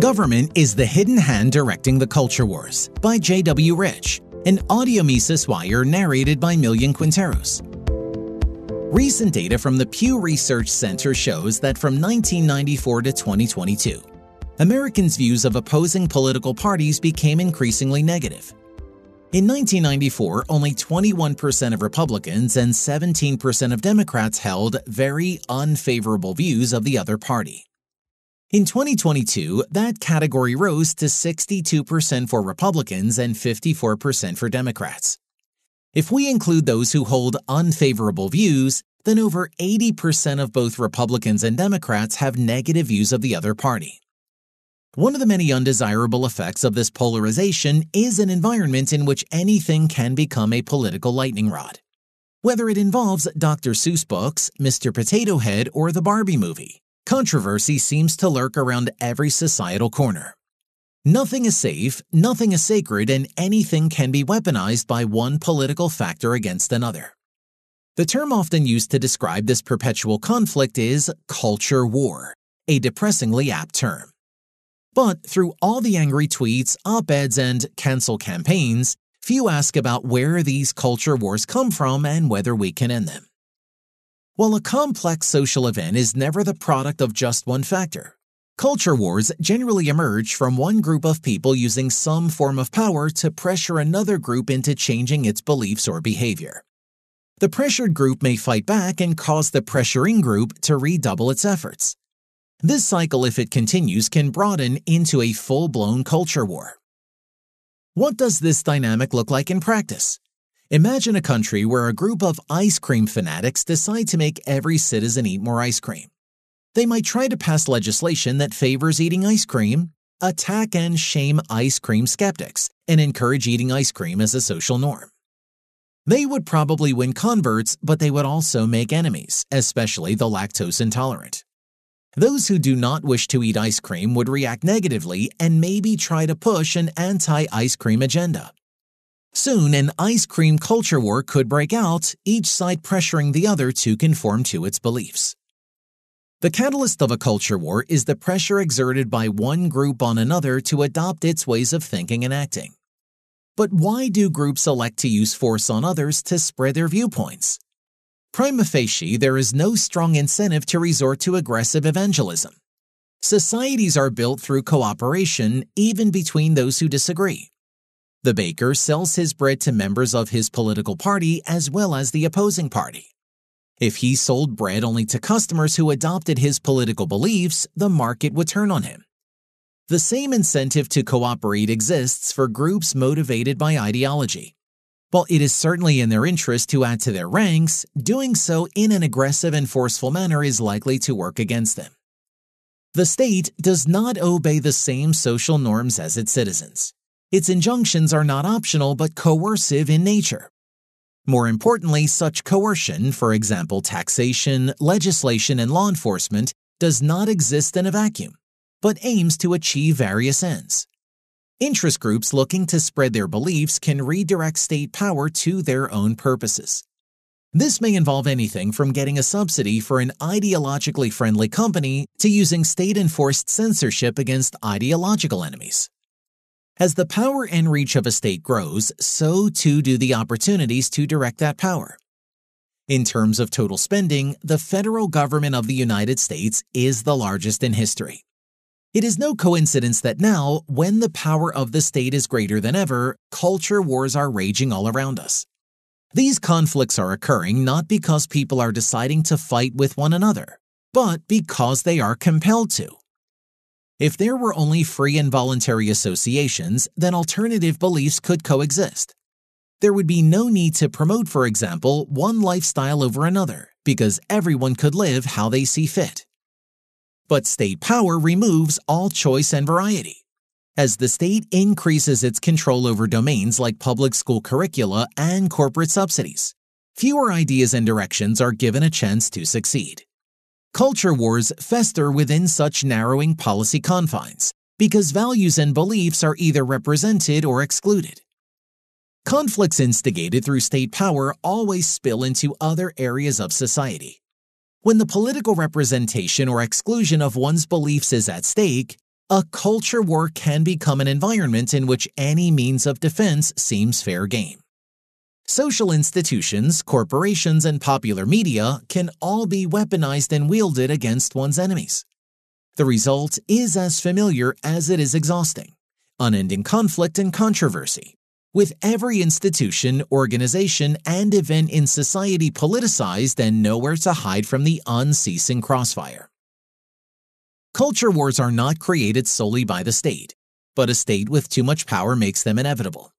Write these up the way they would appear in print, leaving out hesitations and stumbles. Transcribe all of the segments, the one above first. Government is the Hidden Hand Directing the Culture Wars by J.W. Rich, an audio Mises Wire narrated by Millian Quinteros. Recent data from the Pew Research Center shows that from 1994 to 2022, Americans' views of opposing political parties became increasingly negative. In 1994, only 21% of Republicans and 17% of Democrats held very unfavorable views of the other party. In 2022, that category rose to 62% for Republicans and 54% for Democrats. If we include those who hold unfavorable views, then over 80% of both Republicans and Democrats have negative views of the other party. One of the many undesirable effects of this polarization is an environment in which anything can become a political lightning rod, whether it involves Dr. Seuss books, Mr. Potato Head, or the Barbie movie. Controversy seems to lurk around every societal corner. Nothing is safe, nothing is sacred, and anything can be weaponized by one political factor against another. The term often used to describe this perpetual conflict is culture war, a depressingly apt term. But through all the angry tweets, op-eds, and cancel campaigns, few ask about where these culture wars come from and whether we can end them. While a complex social event is never the product of just one factor, culture wars generally emerge from one group of people using some form of power to pressure another group into changing its beliefs or behavior. The pressured group may fight back and cause the pressuring group to redouble its efforts. This cycle, if it continues, can broaden into a full-blown culture war. What does this dynamic look like in practice? Imagine a country where a group of ice cream fanatics decide to make every citizen eat more ice cream. They might try to pass legislation that favors eating ice cream, attack and shame ice cream skeptics, and encourage eating ice cream as a social norm. They would probably win converts, but they would also make enemies, especially the lactose intolerant. Those who do not wish to eat ice cream would react negatively and maybe try to push an anti-ice cream agenda. Soon, an ice cream culture war could break out, each side pressuring the other to conform to its beliefs. The catalyst of a culture war is the pressure exerted by one group on another to adopt its ways of thinking and acting. But why do groups elect to use force on others to spread their viewpoints? Prima facie, there is no strong incentive to resort to aggressive evangelism. Societies are built through cooperation, even between those who disagree. The baker sells his bread to members of his political party as well as the opposing party. If he sold bread only to customers who adopted his political beliefs, the market would turn on him. The same incentive to cooperate exists for groups motivated by ideology. While it is certainly in their interest to add to their ranks, doing so in an aggressive and forceful manner is likely to work against them. The state does not obey the same social norms as its citizens. Its injunctions are not optional but coercive in nature. More importantly, such coercion, for example taxation, legislation, and law enforcement, does not exist in a vacuum, but aims to achieve various ends. Interest groups looking to spread their beliefs can redirect state power to their own purposes. This may involve anything from getting a subsidy for an ideologically friendly company to using state-enforced censorship against ideological enemies. As the power and reach of a state grows, so too do the opportunities to direct that power. In terms of total spending, the federal government of the United States is the largest in history. It is no coincidence that now, when the power of the state is greater than ever, culture wars are raging all around us. These conflicts are occurring not because people are deciding to fight with one another, but because they are compelled to. If there were only free and voluntary associations, then alternative beliefs could coexist. There would be no need to promote, for example, one lifestyle over another, because everyone could live how they see fit. But state power removes all choice and variety. As the state increases its control over domains like public school curricula and corporate subsidies, fewer ideas and directions are given a chance to succeed. Culture wars fester within such narrowing policy confines because values and beliefs are either represented or excluded. Conflicts instigated through state power always spill into other areas of society. When the political representation or exclusion of one's beliefs is at stake, A culture war can become an environment in which any means of defense seems fair game. Social institutions, corporations, and popular media can all be weaponized and wielded against one's enemies. The result is as familiar as it is exhausting: unending conflict and controversy, with every institution, organization, and event in society politicized and nowhere to hide from the unceasing crossfire. Culture wars are not created solely by the state, but a state with too much power makes them inevitable.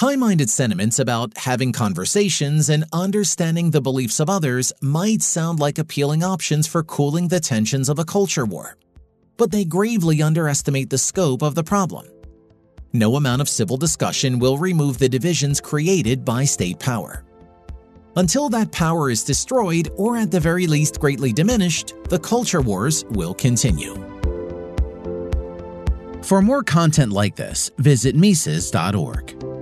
High-minded sentiments about having conversations and understanding the beliefs of others might sound like appealing options for cooling the tensions of a culture war, but they gravely underestimate the scope of the problem. No amount of civil discussion will remove the divisions created by state power. Until that power is destroyed, or at the very least greatly diminished, the culture wars will continue. For more content like this, visit Mises.org.